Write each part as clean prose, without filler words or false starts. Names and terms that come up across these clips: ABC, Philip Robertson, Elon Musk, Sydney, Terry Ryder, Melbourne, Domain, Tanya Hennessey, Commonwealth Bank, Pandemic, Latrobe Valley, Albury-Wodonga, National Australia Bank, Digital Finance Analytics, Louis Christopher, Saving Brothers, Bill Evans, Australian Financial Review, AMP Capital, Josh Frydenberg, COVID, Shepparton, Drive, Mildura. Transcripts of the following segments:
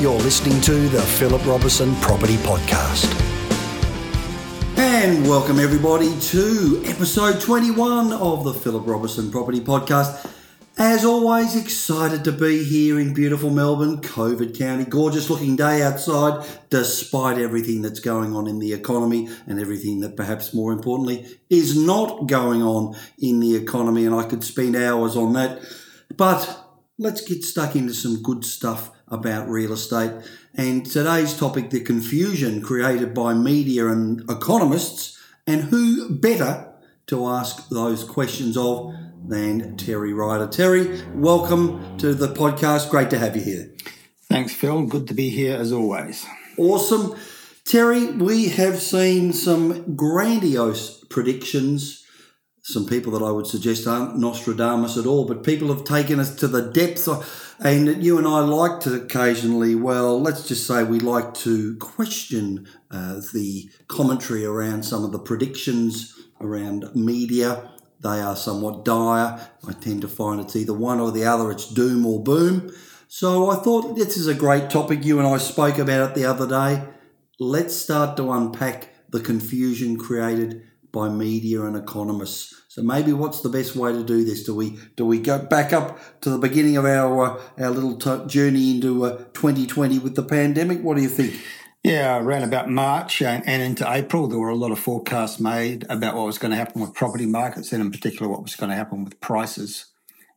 You're listening to the Philip Robertson Property Podcast. And welcome everybody to episode 21 of the Philip Robertson Property Podcast. As always, excited to be here in beautiful Melbourne, COVID County. Gorgeous looking day outside, despite everything that's going on in the economy and everything that perhaps more importantly is not going on in the economy. And I could spend hours on that. But let's get stuck into some good stuff about real estate. And today's topic, the confusion created by media and economists. And who better to ask those questions of than Terry Ryder. Terry, welcome to the podcast. Great to have you here. Thanks, Phil. Good to be here as always. Awesome. Terry, we have seen some grandiose predictions, some people that I would suggest aren't Nostradamus at all, but people have taken us to the depth of, and you and I like to occasionally, well, let's just say we like to question the commentary around some of the predictions around media. They are somewhat dire. I tend to find it's either one or the other. It's doom or boom. So I thought this is a great topic. You and I spoke about it the other day. Let's start to unpack the confusion created by media and economists. So maybe what's the best way to do this? Do we go back up to the beginning of our little journey into 2020 with the pandemic? What do you think? Yeah, around about March and into April, there were a lot of forecasts made about what was going to happen with property markets and in particular what was going to happen with prices.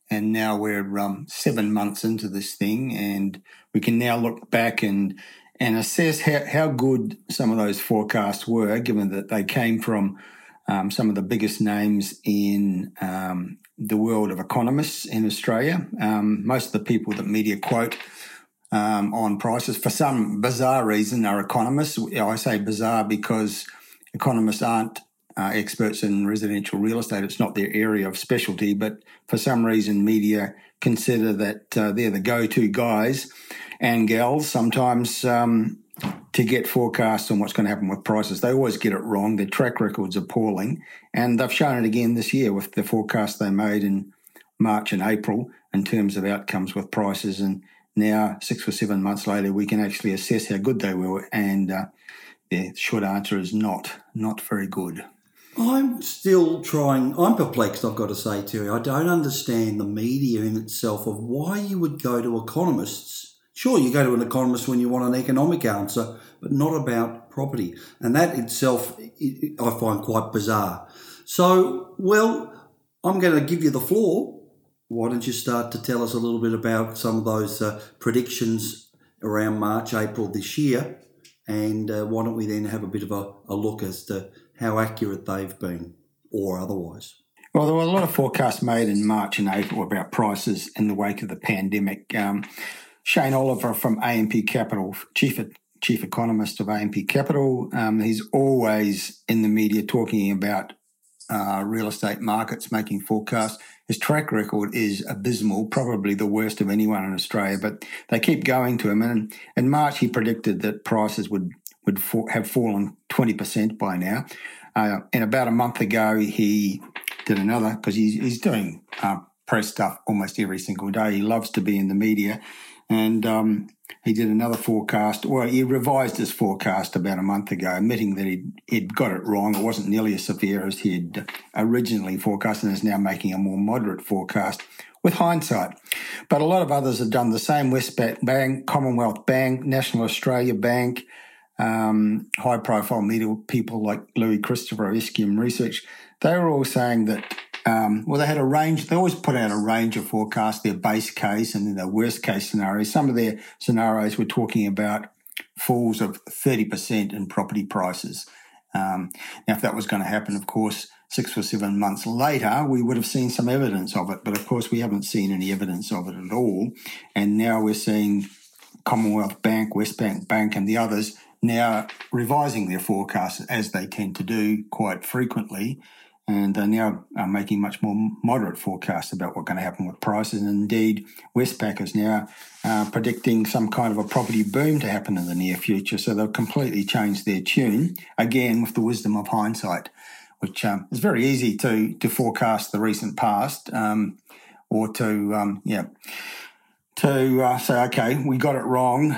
And now we're 7 months into this thing and we can now look back and assess how good some of those forecasts were, given that they came from some of the biggest names in the world of economists in Australia. Most of the people that media quote on prices, for some bizarre reason, are economists. I say bizarre because economists aren't experts in residential real estate. It's not their area of specialty, but for some reason media consider that they're the go-to guys and gals sometimes to get forecasts on what's going to happen with prices. They always get it wrong. Their track record's appalling, and they've shown it again this year with the forecast they made in March and April in terms of outcomes with prices. And now, 6 or 7 months later, we can actually assess how good they were, and the short answer is not very good. I'm still trying. I'm perplexed, I've got to say, Terry. I don't understand the media in itself of why you would go to economists. Sure, you go to an economist when you want an economic answer, but not about property. And that itself, I find quite bizarre. So, well, I'm going to give you the floor. Why don't you start to tell us a little bit about some of those predictions around March, April this year, and why don't we then have a bit of a look as to how accurate they've been or otherwise? Well, there were a lot of forecasts made in March and April about prices in the wake of the pandemic. Shane Oliver from AMP Capital, chief economist of AMP Capital, he's always in the media talking about real estate markets, making forecasts. His track record is abysmal, probably the worst of anyone in Australia, but they keep going to him. And in March, he predicted that prices would have fallen 20% by now. And about a month ago, he did another, because he's doing press stuff almost every single day. He loves to be in the media. And he did another forecast. Well, he revised his forecast about a month ago, admitting that he'd got it wrong. It wasn't nearly as severe as he'd originally forecast and is now making a more moderate forecast with hindsight. But a lot of others have done the same. Westpac Bank, Commonwealth Bank, National Australia Bank, high-profile media people like Louis Christopher, SQM Research, they were all saying that they had a range. They always put out a range of forecasts, their base case and then their worst case scenarios. Some of their scenarios were talking about falls of 30% in property prices. Now, if that was going to happen, of course, 6 or 7 months later, we would have seen some evidence of it. But, of course, we haven't seen any evidence of it at all. And now we're seeing Commonwealth Bank, Westpac Bank and the others now revising their forecasts, as they tend to do quite frequently. And they now are making much more moderate forecasts about what's going to happen with prices. And indeed, Westpac is now predicting some kind of a property boom to happen in the near future. So they've completely changed their tune, again, with the wisdom of hindsight, which is very easy to forecast the recent past or to to say, okay, we got it wrong.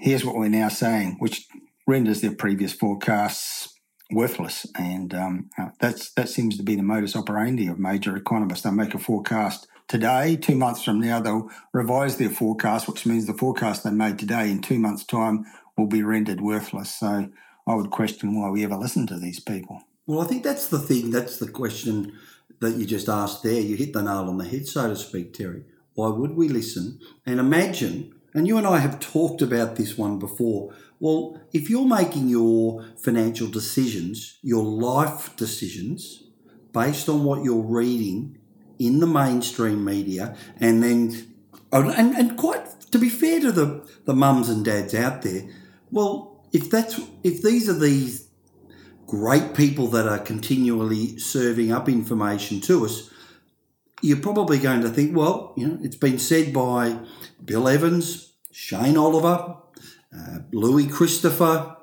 Here's what we're now saying, which renders their previous forecasts worthless. And that seems to be the modus operandi of major economists. They make a forecast today. 2 months from now, they'll revise their forecast, which means the forecast they made today in 2 months' time will be rendered worthless. So I would question why we ever listen to these people. Well, I think that's the thing. That's the question that you just asked there. You hit the nail on the head, so to speak, Terry. Why would we listen? And imagine, and you and I have talked about this one before, well, if you're making your financial decisions, your life decisions, based on what you're reading in the mainstream media, and then, and quite, to be fair to the mums and dads out there, well, if these are these great people that are continually serving up information to us, you're probably going to think, well, you know, it's been said by Bill Evans, Shane Oliver, Louis Christopher,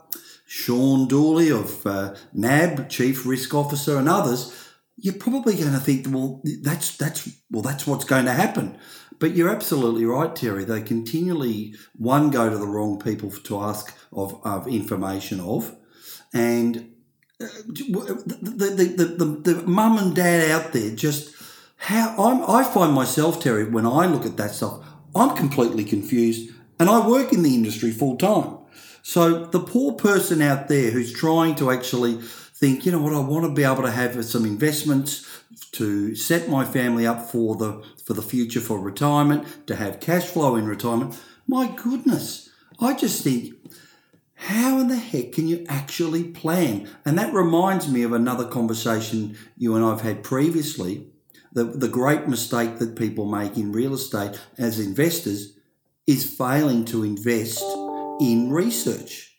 Sean Dooley of NAB, Chief Risk Officer, and others. You're probably going to think, well, that's what's going to happen. But you're absolutely right, Terry. They continually, one, go to the wrong people to ask of information of, and the mum and dad out there just. I find myself, Terry, when I look at that stuff, I'm completely confused, and I work in the industry full time. So the poor person out there who's trying to actually think, you know what, I want to be able to have some investments to set my family up for the future, for retirement, to have cash flow in retirement. My goodness, I just think, how in the heck can you actually plan? And that reminds me of another conversation you and I've had previously. The great mistake that people make in real estate as investors is failing to invest in research.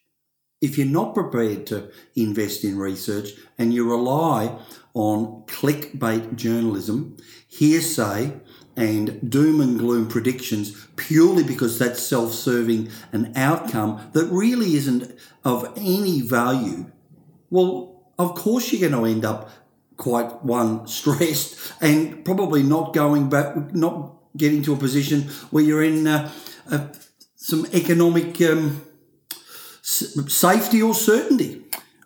If you're not prepared to invest in research and you rely on clickbait journalism, hearsay, and doom and gloom predictions purely because that's self-serving an outcome that really isn't of any value, well, of course you're going to end up quite one stressed and probably not going back, not getting to a position where you're in some economic safety or certainty.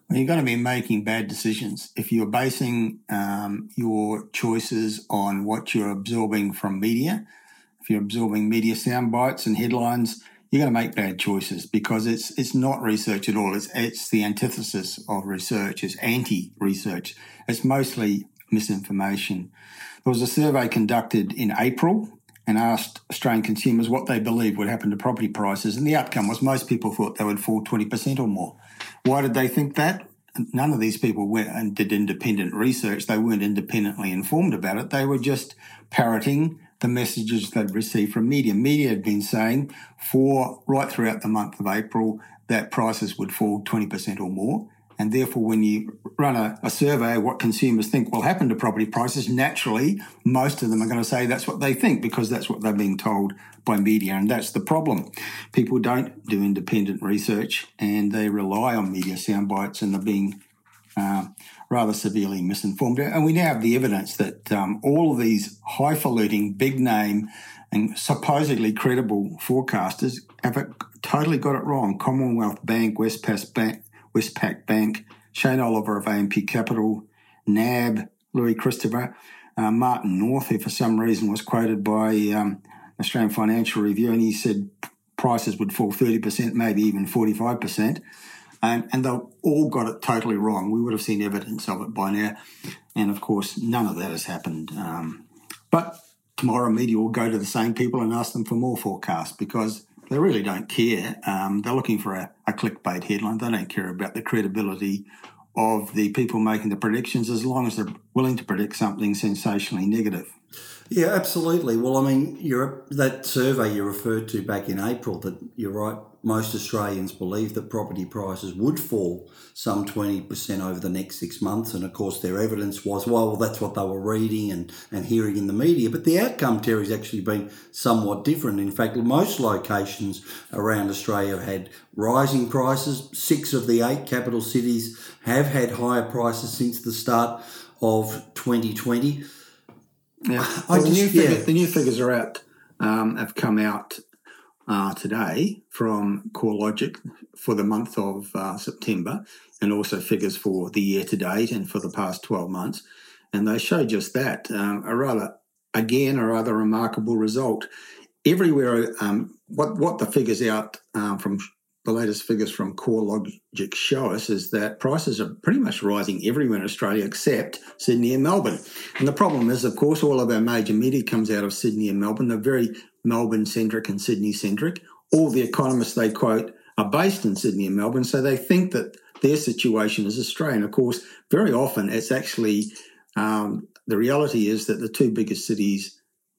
Well, you're going to be making bad decisions if you're basing your choices on what you're absorbing from media. If you're absorbing media sound bites and headlines, you're going to make bad choices because it's not research at all. It's the antithesis of research. It's anti-research. It's mostly misinformation. There was a survey conducted in April and asked Australian consumers what they believed would happen to property prices, and the outcome was most people thought they would fall 20% or more. Why did they think that? None of these people went and did independent research. They weren't independently informed about it. They were just parroting the messages they'd received from media. Media had been saying right throughout the month of April that prices would fall 20% or more, and therefore when you run a survey of what consumers think will happen to property prices, naturally most of them are going to say that's what they think because that's what they're being told by media, and that's the problem. People don't do independent research and they rely on media sound bites and they're being rather severely misinformed. And we now have the evidence that all of these highfalutin, big-name and supposedly credible forecasters have totally got it wrong. Commonwealth Bank, Westpac Bank, Shane Oliver of AMP Capital, NAB, Louis Christopher, Martin North, who for some reason was quoted by Australian Financial Review, and he said prices would fall 30%, maybe even 45%. And they all got it totally wrong. We would have seen evidence of it by now. And, of course, none of that has happened. But tomorrow media will go to the same people and ask them for more forecasts because they really don't care. They're looking for a clickbait headline. They don't care about the credibility of the people making the predictions as long as they're willing to predict something sensationally negative. Yeah, absolutely. Well, I mean, that survey you referred to back in April, that you're right, most Australians believe that property prices would fall some 20% over the next 6 months. And, of course, their evidence was, well, that's what they were reading and hearing in the media. But the outcome, Terry, has actually been somewhat different. In fact, most locations around Australia have had rising prices. 6 of the 8 capital cities have had higher prices since the start of 2020. Yeah. The new figures are out have come out today from CoreLogic for the month of September, and also figures for the year to date and for the past 12 months. And they show just that, a rather remarkable result. Everywhere, what the figures out from the latest figures from CoreLogic show us is that prices are pretty much rising everywhere in Australia except Sydney and Melbourne. And the problem is, of course, all of our major media comes out of Sydney and Melbourne. They're very Melbourne-centric and Sydney-centric. All the economists they quote are based in Sydney and Melbourne, so they think that their situation is Australian. Of course, very often it's actually the reality is that the two biggest cities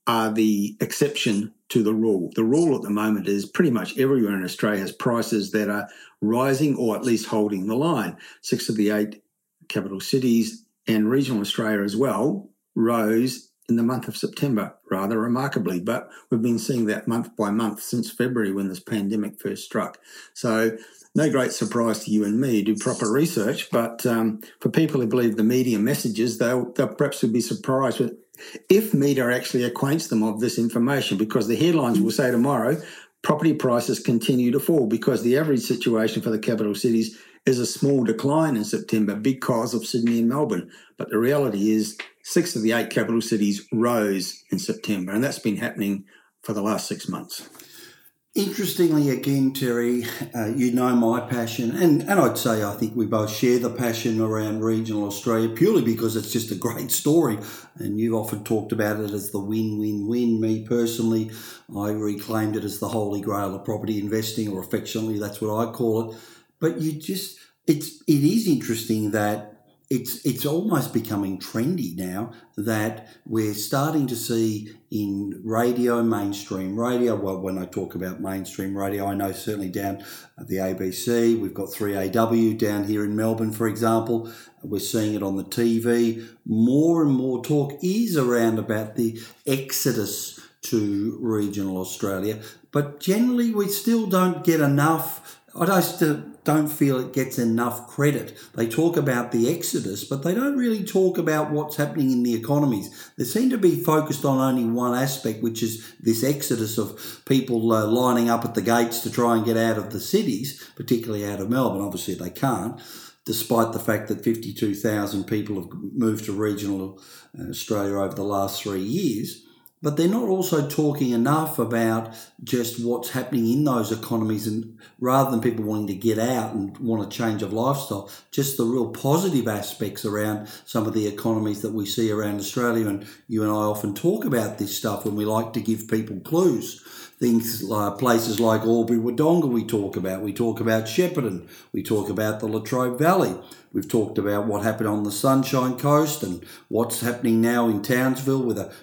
are the exception to the rule. The rule at the moment is pretty much everywhere in Australia has prices that are rising or at least holding the line. 6 of the 8 capital cities and regional Australia as well rose in the month of September rather remarkably, but we've been seeing that month by month since February when this pandemic first struck. So no great surprise to you and me to do proper research, but for people who believe the media messages, they'll perhaps would be surprised if media actually acquaints them of this information, because the headlines will say tomorrow, property prices continue to fall, because the average situation for the capital cities is a small decline in September because of Sydney and Melbourne. But the reality is 6 of the 8 capital cities rose in September, and that's been happening for the last 6 months. Interestingly, again, Terry, you know my passion, and I'd say I think we both share the passion around regional Australia purely because it's just a great story, and you've often talked about it as the win-win-win. Me personally, I reclaimed it as the holy grail of property investing, or affectionately, that's what I call it. But it is interesting that it's almost becoming trendy now that we're starting to see in radio, mainstream radio. Well, when I talk about mainstream radio, I know certainly down at the ABC, we've got 3AW down here in Melbourne, for example. We're seeing it on the TV. More and more talk is around about the exodus to regional Australia, but generally we still don't get enough. I don't feel it gets enough credit. They talk about the exodus, but they don't really talk about what's happening in the economies. They seem to be focused on only one aspect, which is this exodus of people lining up at the gates to try and get out of the cities, particularly out of Melbourne. Obviously, they can't, despite the fact that 52,000 people have moved to regional Australia over the last 3 years. But they're not also talking enough about just what's happening in those economies, and rather than people wanting to get out and want a change of lifestyle, just the real positive aspects around some of the economies that we see around Australia. And you and I often talk about this stuff when we like to give people clues. Things like places like Albury-Wodonga we talk about Shepparton, we talk about the Latrobe Valley, we've talked about what happened on the Sunshine Coast and what's happening now in Townsville with a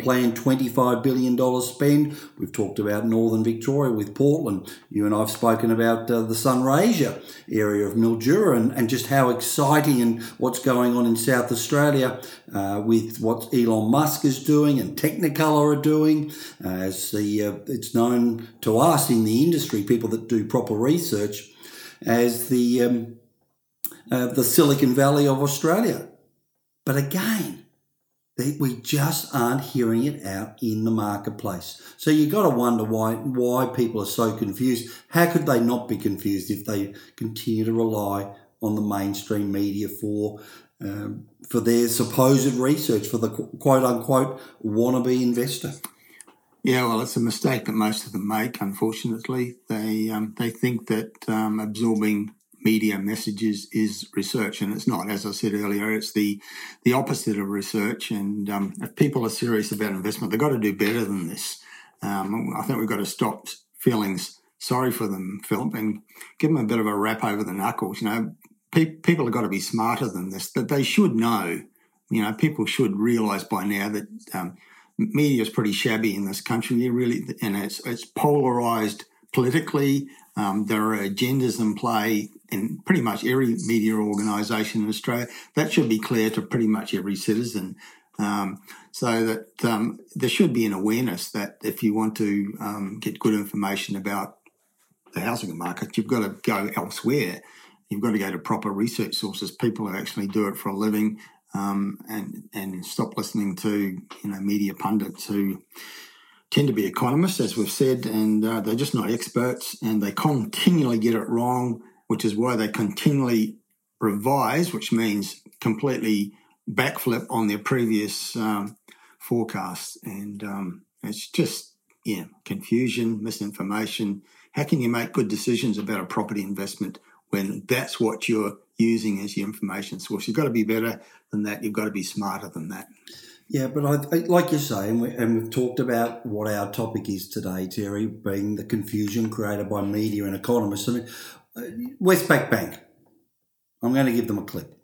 planned $25 billion spend. We've talked about Northern Victoria with Portland. You and I have spoken about the Sunraysia area of Mildura and just how exciting and what's going on in South Australia with what Elon Musk is doing and Technicolor are doing as the it's known to us in the industry, people that do proper research, as the Silicon Valley of Australia. But again, we just aren't hearing it out in the marketplace. So you've got to wonder why people are so confused. How could they not be confused if they continue to rely on the mainstream media for their supposed research, for the quote-unquote wannabe investor? Yeah, well, it's a mistake that most of them make, unfortunately. They think that absorbing media messages is research, and it's not. As I said earlier, it's the opposite of research, and if people are serious about investment, they've got to do better than this. I think we've got to stop feeling sorry for them, Philip, and give them a bit of a rap over the knuckles. You know, people have got to be smarter than this, that they should know. You know, people should realise by now that media is pretty shabby in this country, really, and it's polarised politically. There are agendas in play in pretty much every media organisation in Australia. That should be clear to pretty much every citizen, so that there should be an awareness that if you want to get good information about the housing market, you've got to go elsewhere. You've got to go to proper research sources, people who actually do it for a living. And stop listening to media pundits who tend to be economists, as we've said, and they're just not experts, and they continually get it wrong, which is why they continually revise, which means completely backflip on their previous forecasts. And it's just, confusion, misinformation. How can you make good decisions about a property investment when that's what you're using as your information source? You've got to be better than that. You've got to be smarter than that. Yeah, but I, like you say, and we've talked about what our topic is today, Terry, being the confusion created by media and economists. I mean, Westpac Bank, I'm going to give them a clip.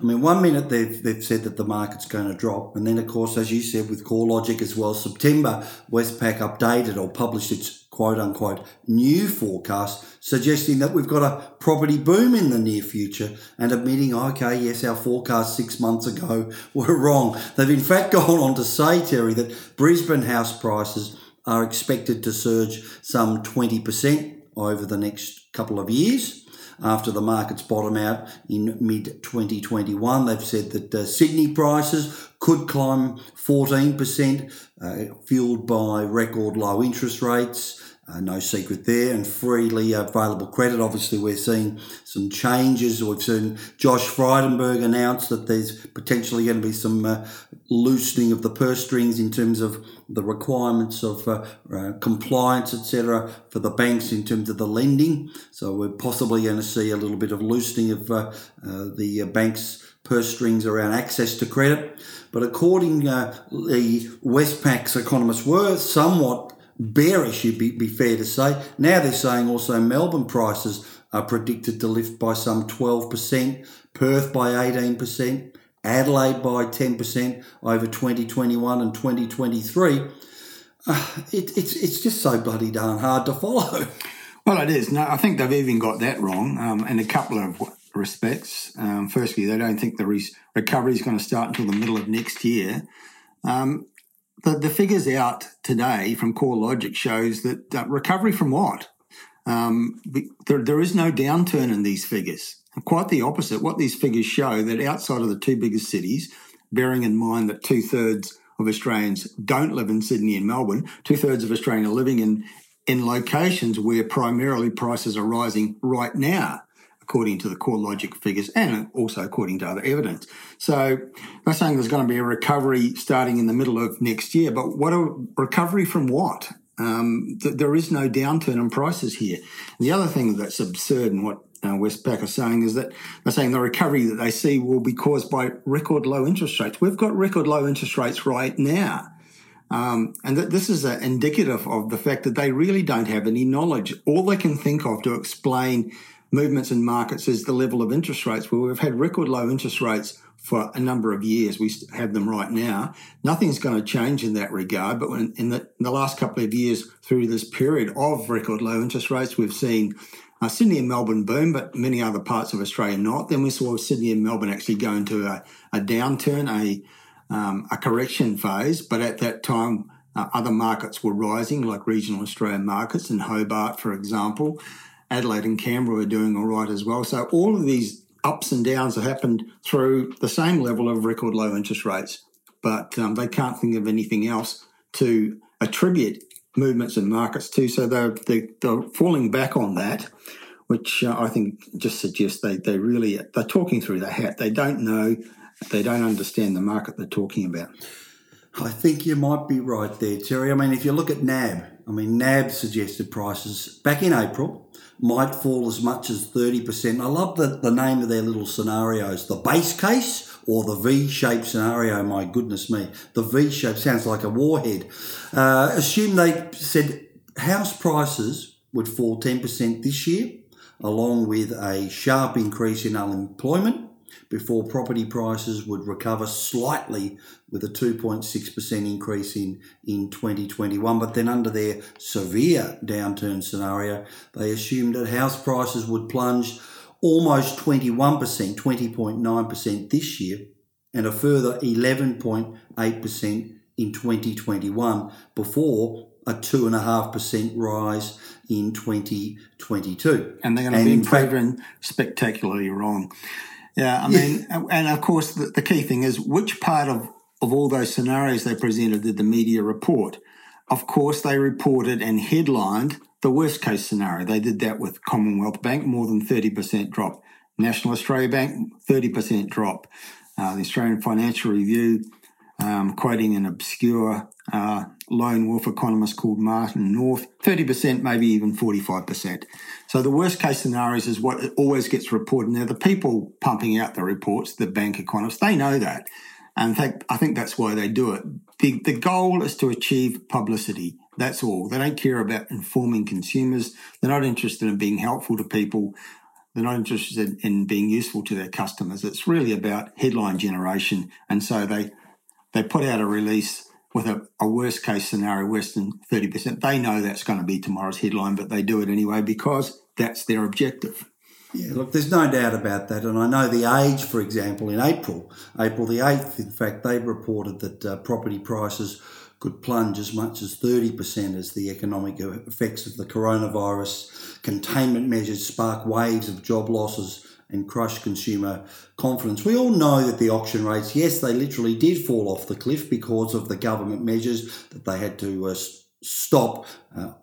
I mean, 1 minute they've said that the market's going to drop, and then, of course, as you said, with CoreLogic as well, September, Westpac updated or published its quote-unquote new forecast, suggesting that we've got a property boom in the near future and admitting, okay, yes, our forecast 6 months ago were wrong. They've in fact gone on to say, Terry, that Brisbane house prices are expected to surge some 20% over the next couple of years after the markets bottom out in mid-2021. They've said that Sydney prices could climb 14%, fueled by record low interest rates, no secret there, and freely available credit. Obviously, we're seeing some changes. We've seen Josh Frydenberg announce that there's potentially going to be some loosening of the purse strings in terms of the requirements of compliance, etc., for the banks in terms of the lending. So we're possibly going to see a little bit of loosening of the banks' purse strings around access to credit. But according the Westpac's economists were somewhat bearish, you'd be fair to say. Now they're saying also Melbourne prices are predicted to lift by some 12%, Perth by 18%, Adelaide by 10% over 2021 and 2023. It's just so bloody darn hard to follow. Well, it is. No, I think they've even got that wrong in a couple of respects. Firstly, they don't think the recovery is going to start until the middle of next year. The figures out today from CoreLogic shows that recovery from what? There is no downturn in these figures. Quite the opposite. What these figures show that outside of the two biggest cities, bearing in mind that two-thirds of Australians don't live in Sydney and Melbourne, two-thirds of Australians are living in locations where primarily prices are rising right now, according to the CoreLogic figures and also according to other evidence. So they're saying there's going to be a recovery starting in the middle of next year, but what a recovery from what? There is no downturn in prices here. And the other thing that's absurd in what Westpac are saying is that they're saying the recovery that they see will be caused by record low interest rates. We've got record low interest rates right now. And this is indicative of the fact that they really don't have any knowledge. All they can think of to explain movements in markets is the level of interest rates, where we've had record low interest rates for a number of years. We have them right now. Nothing's going to change in that regard. But in the last couple of years through this period of record low interest rates, we've seen Sydney and Melbourne boom, but many other parts of Australia not. Then we saw Sydney and Melbourne actually go into a downturn, a correction phase. But at that time, other markets were rising, like regional Australian markets and Hobart, for example. Adelaide and Canberra are doing all right as well. So all of these ups and downs have happened through the same level of record low interest rates, but they can't think of anything else to attribute movements in markets to. So they're falling back on that, which I think just suggests they're talking through their hat. They don't know, they don't understand the market they're talking about. I think you might be right there, Terry. I mean, if you look at NAB, NAB suggested prices back in April might fall as much as 30%. I love the name of their little scenarios, the base case or the V-shaped scenario. My goodness me, the V-shape sounds like a warhead. Assume they said house prices would fall 10% this year, along with a sharp increase in unemployment, before property prices would recover slightly with a 2.6% increase in 2021. But then under their severe downturn scenario, they assumed that house prices would plunge almost 21%, 20.9% this year, and a further 11.8% in 2021 before a 2.5% rise in 2022. And they're going to be proven spectacularly wrong. Yeah, and of course, the key thing is which part of all those scenarios they presented did the media report? Of course, they reported and headlined the worst-case scenario. They did that with Commonwealth Bank, more than 30% drop. National Australia Bank, 30% drop. The Australian Financial Review, quoting an obscure lone wolf economist called Martin North, 30%, maybe even 45%. So the worst-case scenarios is what always gets reported. Now, the people pumping out the reports, the bank economists, they know that. And I think that's why they do it. The goal is to achieve publicity. That's all. They don't care about informing consumers. They're not interested in being helpful to people. They're not interested in being useful to their customers. It's really about headline generation. And so they put out a release with a worst-case scenario, worse than 30%. They know that's going to be tomorrow's headline, but they do it anyway because that's their objective. Yeah, look, there's no doubt about that. And I know The Age, for example, in April the 8th, in fact, they reported that property prices could plunge as much as 30% as the economic effects of the coronavirus containment measures spark waves of job losses and crush consumer confidence. We all know that the auction rates, yes, they literally did fall off the cliff because of the government measures that they had to stop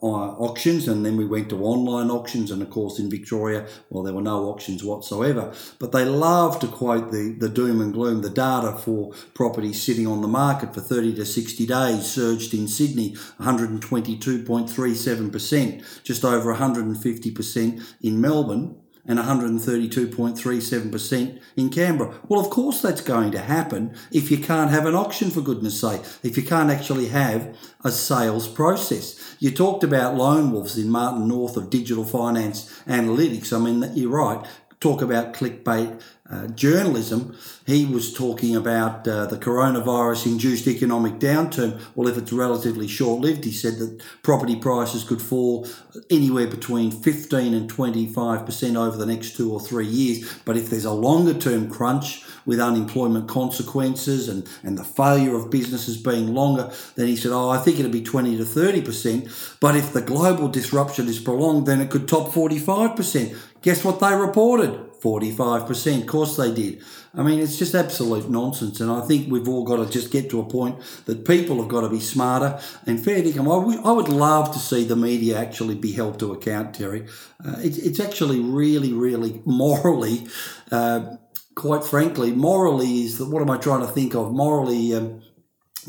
auctions, and then we went to online auctions, and of course in Victoria, well, there were no auctions whatsoever. But they love to quote the doom and gloom. The data for properties sitting on the market for 30 to 60 days surged in Sydney 122.37%, just over 150% in Melbourne, and 132.37% in Canberra. Well, of course that's going to happen if you can't have an auction, for goodness sake, if you can't actually have a sales process. You talked about lone wolves in Martin North of Digital Finance Analytics. I mean, you're right. Talk about clickbait journalism. He was talking about the coronavirus-induced economic downturn. Well, if it's relatively short-lived, he said that property prices could fall anywhere between 15 and 25% over the next 2 or 3 years. But if there's a longer-term crunch with unemployment consequences and the failure of businesses being longer, then he said, I think it'll be 20 to 30%. But if the global disruption is prolonged, then it could top 45%. Guess what they reported? 45%. Of course they did. I mean, it's just absolute nonsense. And I think we've all got to just get to a point that people have got to be smarter and fair dinkum. I would love to see the media actually be held to account, Terry. It's actually really, really morally, quite frankly, morally is, what am I trying to think of? Morally,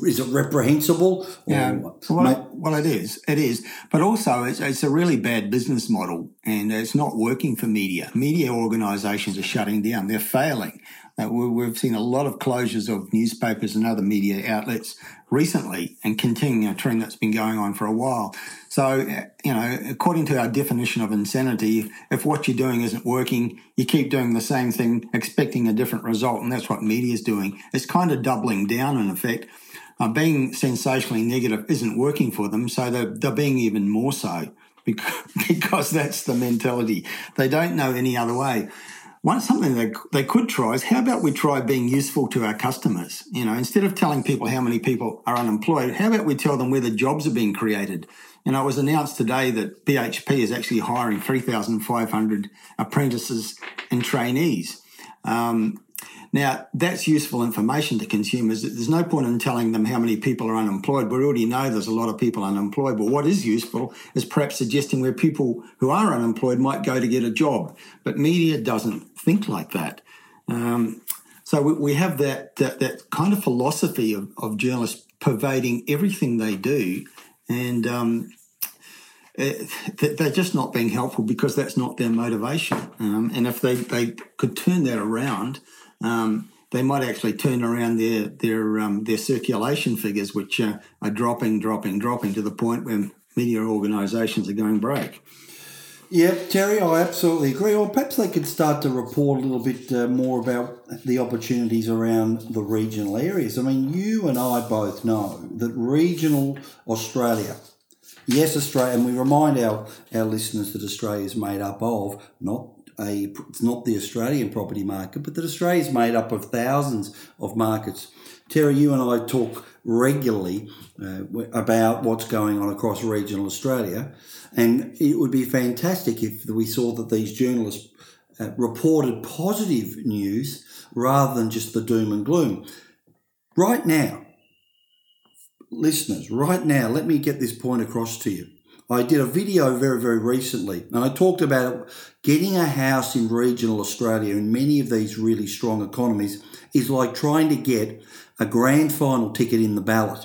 is it reprehensible? Yeah, well, it is. It is. But also, it's a really bad business model, and it's not working for media. Media organisations are shutting down. They're failing. We've seen a lot of closures of newspapers and other media outlets recently, and continuing a trend that's been going on for a while. So, according to our definition of insanity, if what you're doing isn't working, you keep doing the same thing, expecting a different result, and that's what media's doing. It's kind of doubling down, in effect. Being sensationally negative isn't working for them, so they're being even more so because that's the mentality. They don't know any other way. One something they could try is, how about we try being useful to our customers? Instead of telling people how many people are unemployed, how about we tell them where the jobs are being created? It was announced today that BHP is actually hiring 3,500 apprentices and trainees. Now, that's useful information to consumers. There's no point in telling them how many people are unemployed. We already know there's a lot of people unemployed. But what is useful is perhaps suggesting where people who are unemployed might go to get a job. But media doesn't think like that. So we have that kind of philosophy of journalists pervading everything they do. And they're just not being helpful because that's not their motivation. And if they could turn that around... they might actually turn around their circulation figures, which are dropping to the point where media organisations are going broke. Yep, Terry, I absolutely agree. Or perhaps they could start to report a little bit more about the opportunities around the regional areas. I mean, you and I both know that regional Australia... Yes, Australia, and we remind our listeners that Australia is made up of it's not the Australian property market, but that Australia is made up of thousands of markets. Terry, you and I talk regularly about what's going on across regional Australia, and it would be fantastic if we saw that these journalists reported positive news rather than just the doom and gloom. Right now, listeners, right now, let me get this point across to you. I did a video very, very recently, and I talked about getting a house in regional Australia in many of these really strong economies is like trying to get a grand final ticket in the ballot.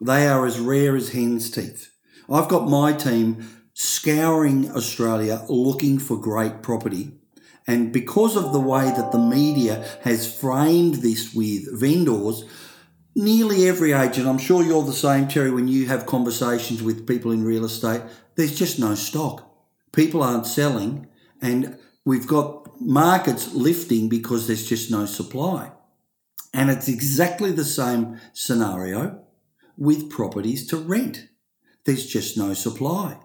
They are as rare as hen's teeth. I've got my team scouring Australia looking for great property. And because of the way that the media has framed this with vendors, nearly every agent, I'm sure you're the same, Terry, when you have conversations with people in real estate, there's just no stock. People aren't selling, and we've got markets lifting because there's just no supply. And it's exactly the same scenario with properties to rent. There's just no supply.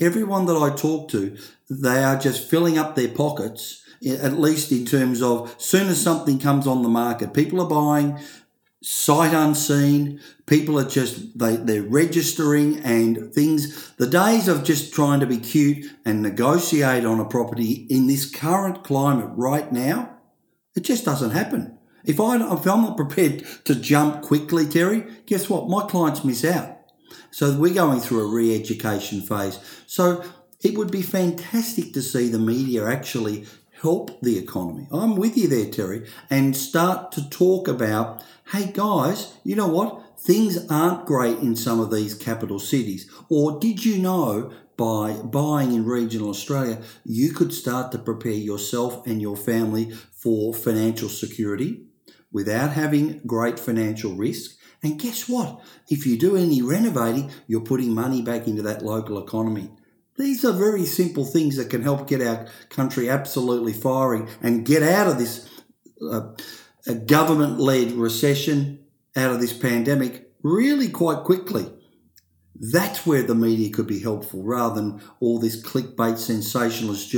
Everyone that I talk to, they are just filling up their pockets, at least in terms of as soon as something comes on the market, people are buying sight unseen. People are just, they're registering and things. The days of just trying to be cute and negotiate on a property in this current climate right now, it just doesn't happen. If I'm not prepared to jump quickly, Terry, guess what? My clients miss out. So we're going through a re-education phase. So it would be fantastic to see the media actually help the economy. I'm with you there, Terry, and start to talk about, hey guys, you know what? Things aren't great in some of these capital cities. Or did you know by buying in regional Australia, you could start to prepare yourself and your family for financial security without having great financial risk? And guess what? If you do any renovating, you're putting money back into that local economy. These are very simple things that can help get our country absolutely firing and get out of this government-led recession, out of this pandemic, really quite quickly. That's where the media could be helpful rather than all this clickbait sensationalist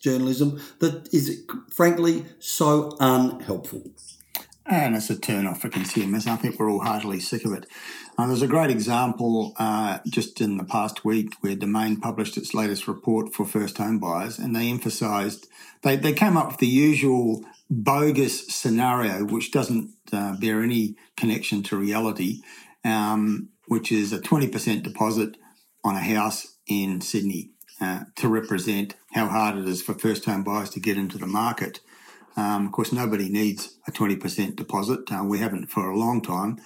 journalism that is, frankly, so unhelpful. And it's a turn-off for consumers. I think we're all heartily sick of it. There's a great example just in the past week where Domain published its latest report for first home buyers, and they emphasised, they came up with the usual bogus scenario, which doesn't bear any connection to reality, which is a 20% deposit on a house in Sydney to represent how hard it is for first home buyers to get into the market. Of course, nobody needs a 20% deposit. We haven't for a long time.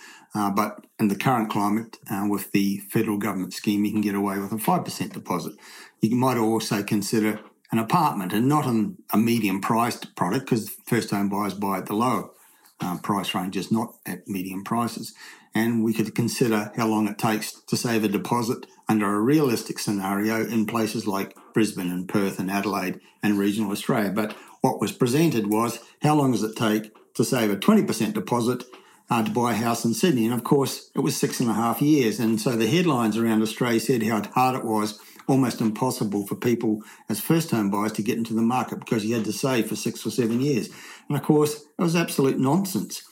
But in the current climate, with the federal government scheme, you can get away with a 5% deposit. You might also consider an apartment and not a medium-priced product because first-home buyers buy at the lower price ranges, not at medium prices. And we could consider how long it takes to save a deposit under a realistic scenario in places like Brisbane and Perth and Adelaide and regional Australia. But what was presented was how long does it take to save a 20% deposit to buy a house in Sydney? And, of course, it was 6.5 years. And so the headlines around Australia said how hard it was, almost impossible for people as first-home buyers to get into the market because you had to save for 6 or 7 years. And, of course, it was absolute nonsense.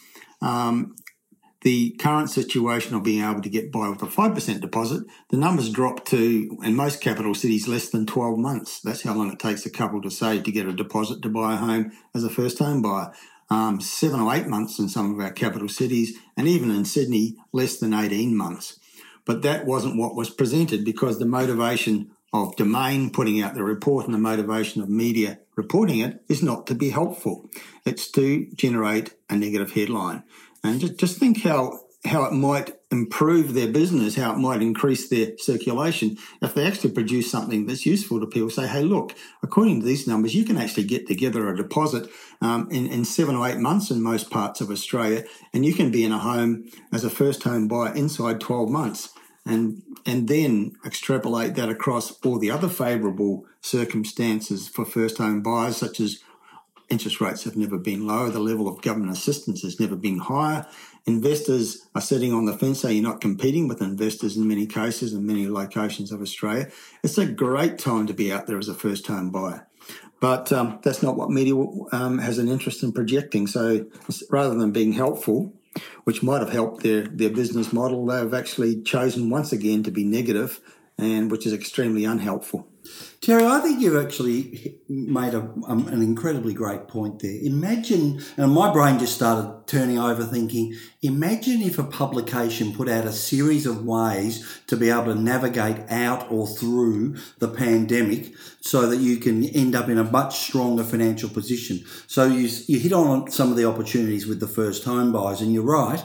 The current situation of being able to get by with a 5% deposit, the numbers dropped to, in most capital cities, less than 12 months. That's how long it takes a couple to save to get a deposit to buy a home as a first home buyer. 7 or 8 months in some of our capital cities, and even in Sydney, less than 18 months. But that wasn't what was presented because the motivation of Domain putting out the report and the motivation of media reporting it is not to be helpful. It's to generate a negative headline. And just think how it might improve their business, how it might increase their circulation if they actually produce something that's useful to people. Say, hey, look, according to these numbers, you can actually get together a deposit in 7 or 8 months in most parts of Australia, and you can be in a home as a first home buyer inside 12 months. And then extrapolate that across all the other favourable circumstances for first home buyers, such as interest rates have never been lower. The level of government assistance has never been higher. Investors are sitting on the fence, so you're not competing with investors in many cases in many locations of Australia. It's a great time to be out there as a first-home buyer. But that's not what media has an interest in projecting. So rather than being helpful, which might have helped their business model, they've actually chosen once again to be negative, and which is extremely unhelpful. Terry, I think you've actually made an incredibly great point there. Imagine, and my brain just started turning over thinking, imagine if a publication put out a series of ways to be able to navigate out or through the pandemic so that you can end up in a much stronger financial position. So you hit on some of the opportunities with the first home buyers, and you're right,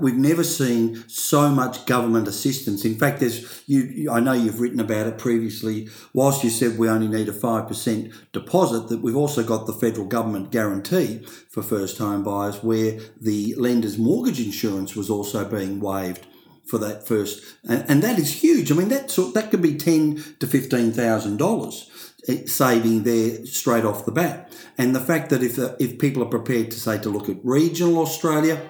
we've never seen so much government assistance. In fact, I know you've written about it previously. Whilst you said we only need a 5% deposit, that we've also got the federal government guarantee for first home buyers, where the lender's mortgage insurance was also being waived for that first, and that is huge. I mean, that could be $10,000 to $15,000 saving there straight off the bat. And the fact that if people are prepared to look at regional Australia,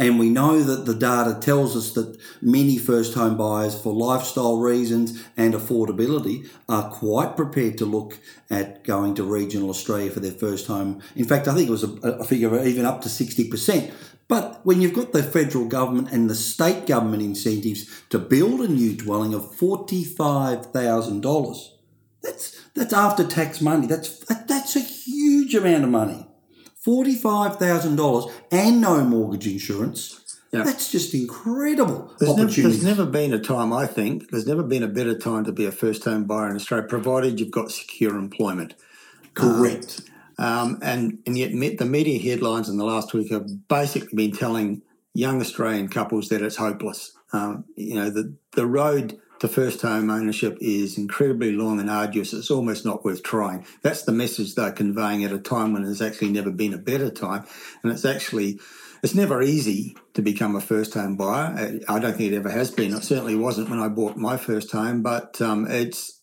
and we know that the data tells us that many first home buyers, for lifestyle reasons and affordability, are quite prepared to look at going to regional Australia for their first home. In fact, I think it was a figure of even up to 60%. But when you've got the federal government and the state government incentives to build a new dwelling of $45,000, that's after tax money. That's a huge amount of money. $45,000 and no mortgage insurance. Yep. That's just incredible opportunity. There's never been a better time to be a first home buyer in Australia, provided you've got secure employment. Correct. And yet the media headlines in the last week have basically been telling young Australian couples that it's hopeless. The road to first home ownership is incredibly long and arduous. It's almost not worth trying. That's the message they're conveying at a time when there's actually never been a better time. And it's never easy to become a first home buyer. I don't think it ever has been. It certainly wasn't when I bought my first home, but it's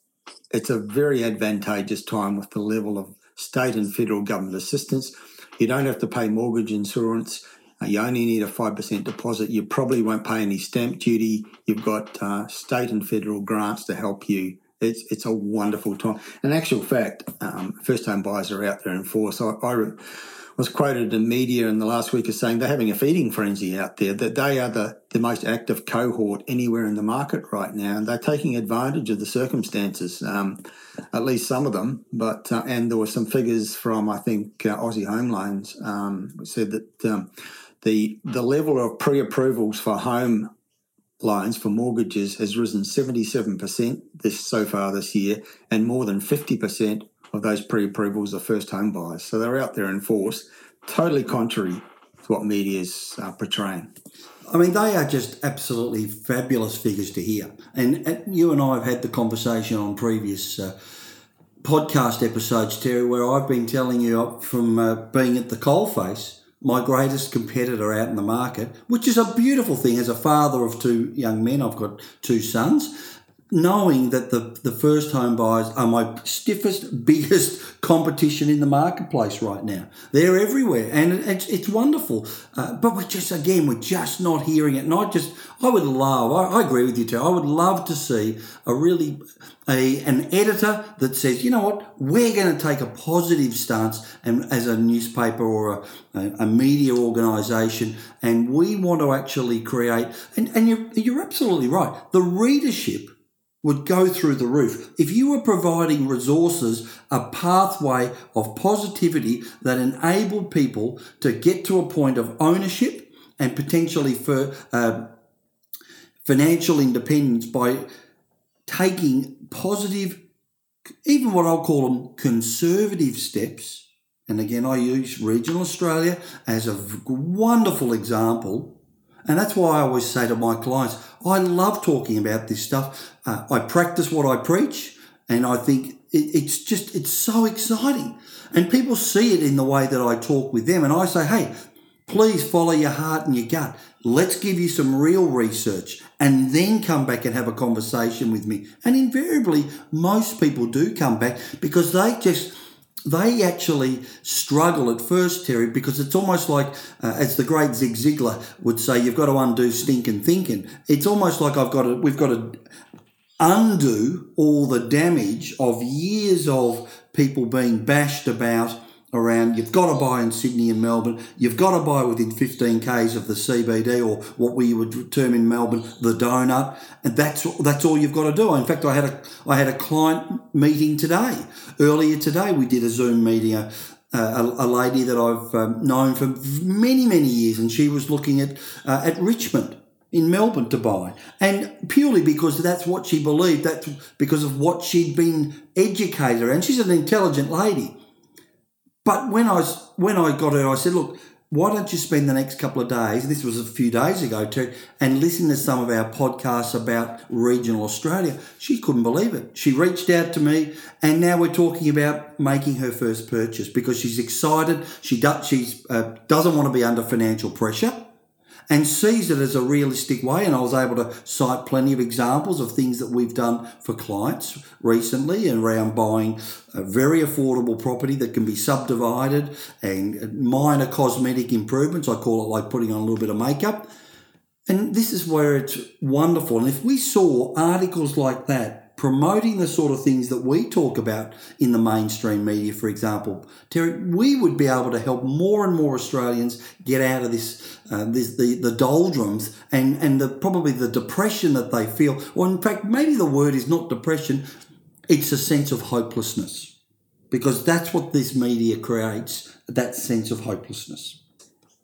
a very advantageous time with the level of state and federal government assistance. You don't have to pay mortgage insurance. You only need a 5% deposit. You probably won't pay any stamp duty. You've got state and federal grants to help you. It's a wonderful time. In actual fact, first home buyers are out there in force. I was quoted in media in the last week as saying they're having a feeding frenzy out there, that they are the most active cohort anywhere in the market right now, and they're taking advantage of the circumstances, at least some of them. But and there were some figures from, I think, Aussie Home Loans said that The level of pre-approvals for home loans for mortgages has risen 77% so far this year, and more than 50% of those pre-approvals are first home buyers. So they're out there in force, totally contrary to what media's portraying. I mean, they are just absolutely fabulous figures to hear. And you and I have had the conversation on previous podcast episodes, Terry, where I've been telling you from being at the coalface, my greatest competitor out in the market, which is a beautiful thing. As a father of two young men, I've got two sons, knowing that the first home buyers are my stiffest, biggest competition in the marketplace right now. They're everywhere, and it's wonderful. But we're just not hearing it. And I agree with you, Terry. I would love to see an editor that says, you know what, we're going to take a positive stance, and as a newspaper or a media organisation, and we want to actually create. And you're absolutely right. The readership would go through the roof if you were providing resources, a pathway of positivity that enabled people to get to a point of ownership and potentially for financial independence by taking positive, even what I'll call them conservative steps. And again, I use regional Australia as a wonderful example. And that's why I always say to my clients, I love talking about this stuff. I practice what I preach, and I think it's so exciting. And people see it in the way that I talk with them, and I say, hey, please follow your heart and your gut. Let's give you some real research and then come back and have a conversation with me. And invariably, most people do come back because they actually struggle at first, Terry, because it's almost like, as the great Zig Ziglar would say, you've got to undo stinking thinking. It's almost like we've got to undo all the damage of years of people being bashed about around you've got to buy in Sydney and Melbourne, you've got to buy within 15 k's of the CBD, or what we would term in Melbourne the donut, and that's all you've got to do. In fact, I had a client meeting earlier today. We did a Zoom meeting. A lady that I've known for many years, and she was looking at Richmond in Melbourne to buy, and purely because that's what she believed, that's because of what she'd been educated around. She's an intelligent lady, but when I got her, I said, "Look, why don't you spend the next couple of days?" This was a few days ago, Terry, and listen to some of our podcasts about regional Australia. She couldn't believe it. She reached out to me, and now we're talking about making her first purchase because she's excited. She doesn't want to be under financial pressure, and sees it as a realistic way. And I was able to cite plenty of examples of things that we've done for clients recently around buying a very affordable property that can be subdivided and minor cosmetic improvements. I call it like putting on a little bit of makeup. And this is where it's wonderful. And if we saw articles like that promoting the sort of things that we talk about in the mainstream media, for example, Terry, we would be able to help more and more Australians get out of the doldrums and probably the depression that they feel. Or in fact, maybe the word is not depression, it's a sense of hopelessness, because that's what this media creates, that sense of hopelessness.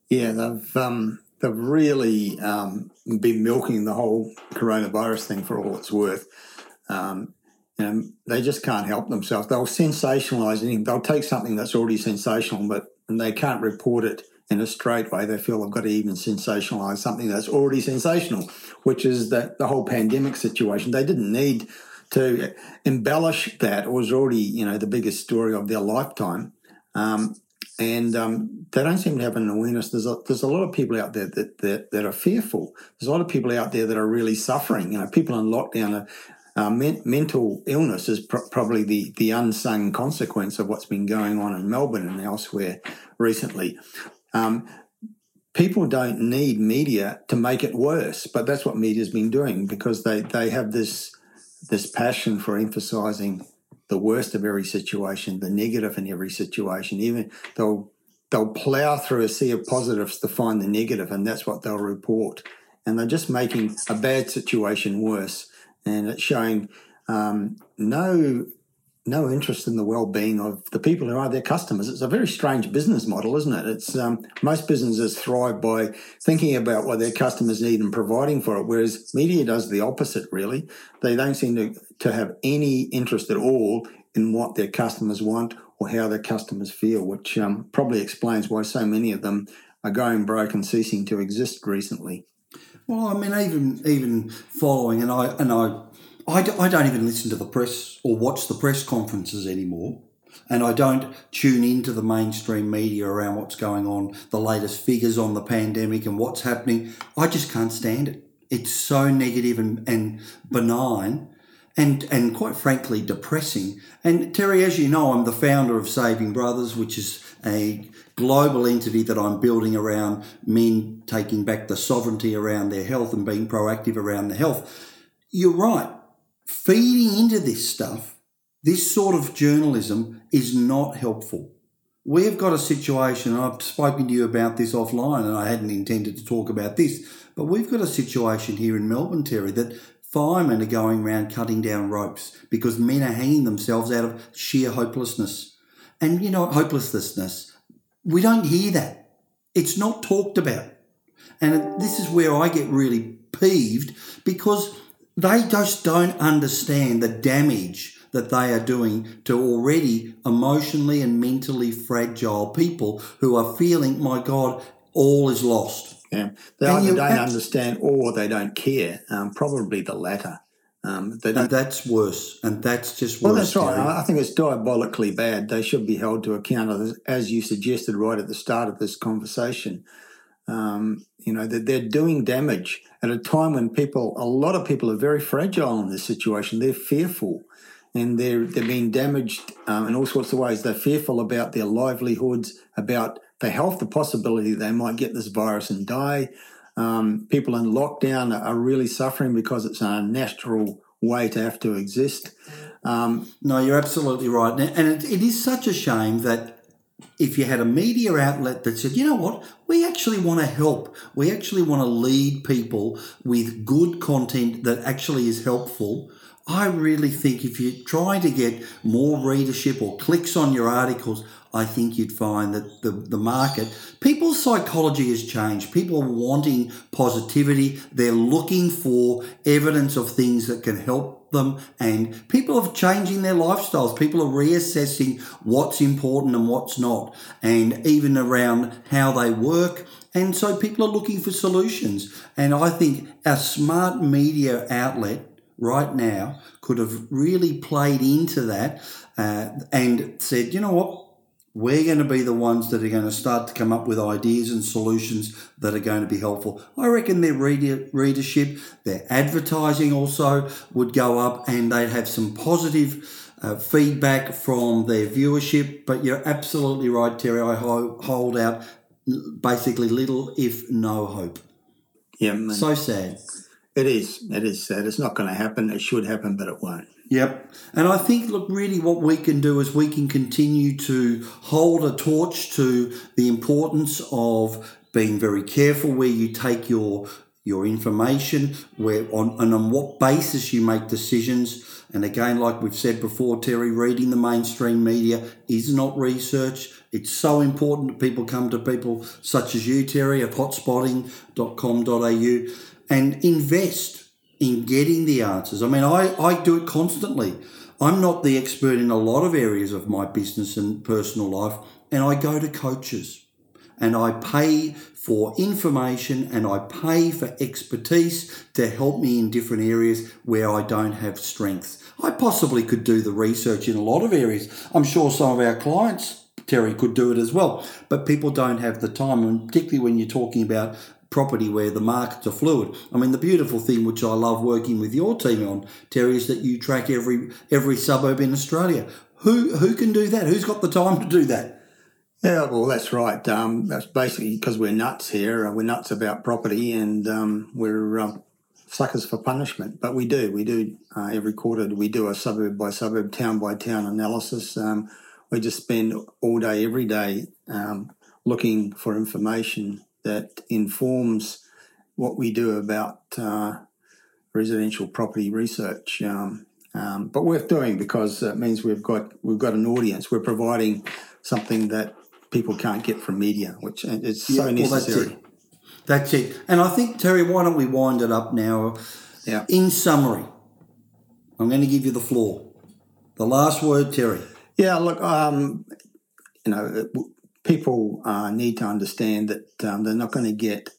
Yeah, they've really been milking the whole coronavirus thing for all it's worth. And they just can't help themselves. They'll sensationalise anything. They'll take something that's already sensational, and they can't report it in a straight way. They feel they've got to even sensationalise something that's already sensational, which is the whole pandemic situation. They didn't need to embellish that. It was already, the biggest story of their lifetime. And they don't seem to have an awareness. There's a lot of people out there that are fearful. There's a lot of people out there that are really suffering. People in lockdown are... mental illness is probably the unsung consequence of what's been going on in Melbourne and elsewhere recently. People don't need media to make it worse, but that's what media's been doing, because they have this passion for emphasising the worst of every situation, the negative in every situation. Even they'll plough through a sea of positives to find the negative, and that's what they'll report. And they're just making a bad situation worse. And it's showing no interest in the well-being of the people who are their customers. It's a very strange business model, isn't it? It's most businesses thrive by thinking about what their customers need and providing for it, whereas media does the opposite, really. They don't seem to have any interest at all in what their customers want or how their customers feel, which probably explains why so many of them are going broke and ceasing to exist recently. Well, even following, and I don't even listen to the press or watch the press conferences anymore, and I don't tune into the mainstream media around what's going on, the latest figures on the pandemic and what's happening. I just can't stand it. It's so negative and benign and quite frankly depressing. And Terry, as you know, I'm the founder of Saving Brothers, which is a global entity that I'm building around men taking back the sovereignty around their health and being proactive around their health. You're right. Feeding into this stuff, this sort of journalism, is not helpful. We've got a situation, and I've spoken to you about this offline, and I hadn't intended to talk about this, but we've got a situation here in Melbourne, Terry, that firemen are going around cutting down ropes because men are hanging themselves out of sheer hopelessness. And, hopelessness. We don't hear that. It's not talked about. And this is where I get really peeved, because they just don't understand the damage that they are doing to already emotionally and mentally fragile people who are feeling, my God, all is lost. Yeah. They either don't understand or they don't care, probably the latter. And that's worse, and that's just worse. Well, that's right. I think it's diabolically bad. They should be held to account, as you suggested right at the start of this conversation. That they're doing damage at a time when a lot of people are very fragile in this situation. They're fearful, and they're being damaged in all sorts of ways. They're fearful about their livelihoods, about their health, the possibility they might get this virus and die. People in lockdown are really suffering because it's an unnatural way to have to exist. No, you're absolutely right. And it is such a shame that if you had a media outlet that said, you know what, we actually want to help. We actually want to lead people with good content that actually is helpful. I really think if you're trying to get more readership or clicks on your articles, I think you'd find that the market, people's psychology has changed. People are wanting positivity. They're looking for evidence of things that can help them. And people are changing their lifestyles. People are reassessing what's important and what's not, and even around how they work. And so people are looking for solutions. And I think a smart media outlet right now could have really played into that and said, you know what, we're going to be the ones that are going to start to come up with ideas and solutions that are going to be helpful. I reckon their readership, their advertising also would go up, and they'd have some positive feedback from their viewership. But you're absolutely right, Terry. I hold out basically little if no hope. Yeah, man. So sad. It is sad. It's not going to happen. It should happen, but it won't. Yep. And I think, look, really what we can do is we can continue to hold a torch to the importance of being very careful where you take your information, where on what basis you make decisions. And again, like we've said before, Terry, reading the mainstream media is not research. It's so important that people come to people such as you, Terry, at hotspotting.com.au, and invest in getting the answers. I mean, I do it constantly. I'm not the expert in a lot of areas of my business and personal life, and I go to coaches and I pay for information and I pay for expertise to help me in different areas where I don't have strengths. I possibly could do the research in a lot of areas. I'm sure some of our clients, Terry, could do it as well, but people don't have the time, and particularly when you're talking about property where the markets are fluid. I mean, the beautiful thing, which I love working with your team on, Terry, is that you track every suburb in Australia. Who can do that? Who's got the time to do that? Yeah, well, that's right. That's basically because we're nuts here. We're nuts about property, and we're suckers for punishment. But we do every quarter. We do a suburb by suburb, town by town analysis. We just spend all day, every day, looking for information that informs what we do about residential property research, but worth doing because it means we've got an audience. We're providing something that people can't get from media, which is so necessary. Well, that's it. And I think, Terry, why don't we wind it up now? Yeah. In summary, I'm going to give you the floor. The last word, Terry. Yeah. Look, people need to understand that they're not going to get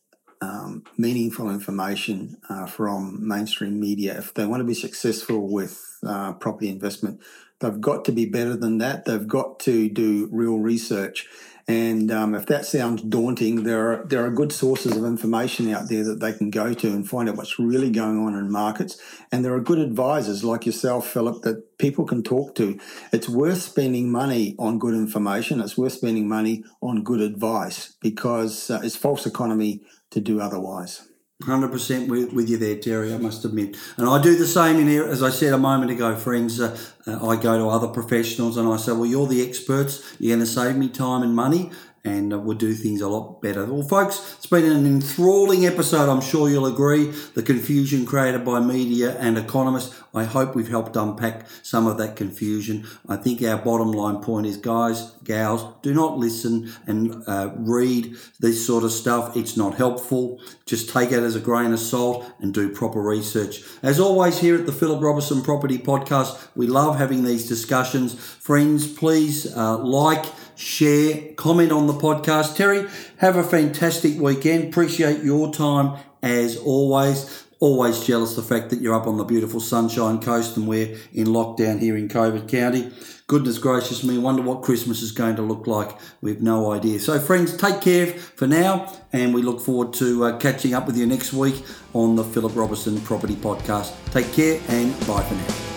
meaningful information from mainstream media. If they want to be successful with property investment, they've got to be better than that. They've got to do real research. And if that sounds daunting, there are good sources of information out there that they can go to and find out what's really going on in markets. And there are good advisors like yourself, Philip, that people can talk to. It's worth spending money on good information. It's worth spending money on good advice because it's false economy to do otherwise. 100% with you there, Terry, I must admit. And I do the same in here. As I said a moment ago, friends, I go to other professionals and I say, well, you're the experts. You're going to save me time and money, and we'll do things a lot better. Well, folks, it's been an enthralling episode. I'm sure you'll agree. The confusion created by media and economists. I hope we've helped unpack some of that confusion. I think our bottom line point is, guys, gals, do not listen and read this sort of stuff. It's not helpful. Just take it as a grain of salt and do proper research. As always, here at the Philip Robertson Property Podcast, we love having these discussions. Friends, please like, share, comment on the podcast. Terry, have a fantastic weekend. Appreciate your time as always. Always jealous the fact that you're up on the beautiful Sunshine Coast and we're in lockdown here in COVID County. Goodness gracious me, wonder what Christmas is going to look like. We've no idea. So friends, take care for now, and we look forward to catching up with you next week on the Philip Robertson Property Podcast. Take care and bye for now.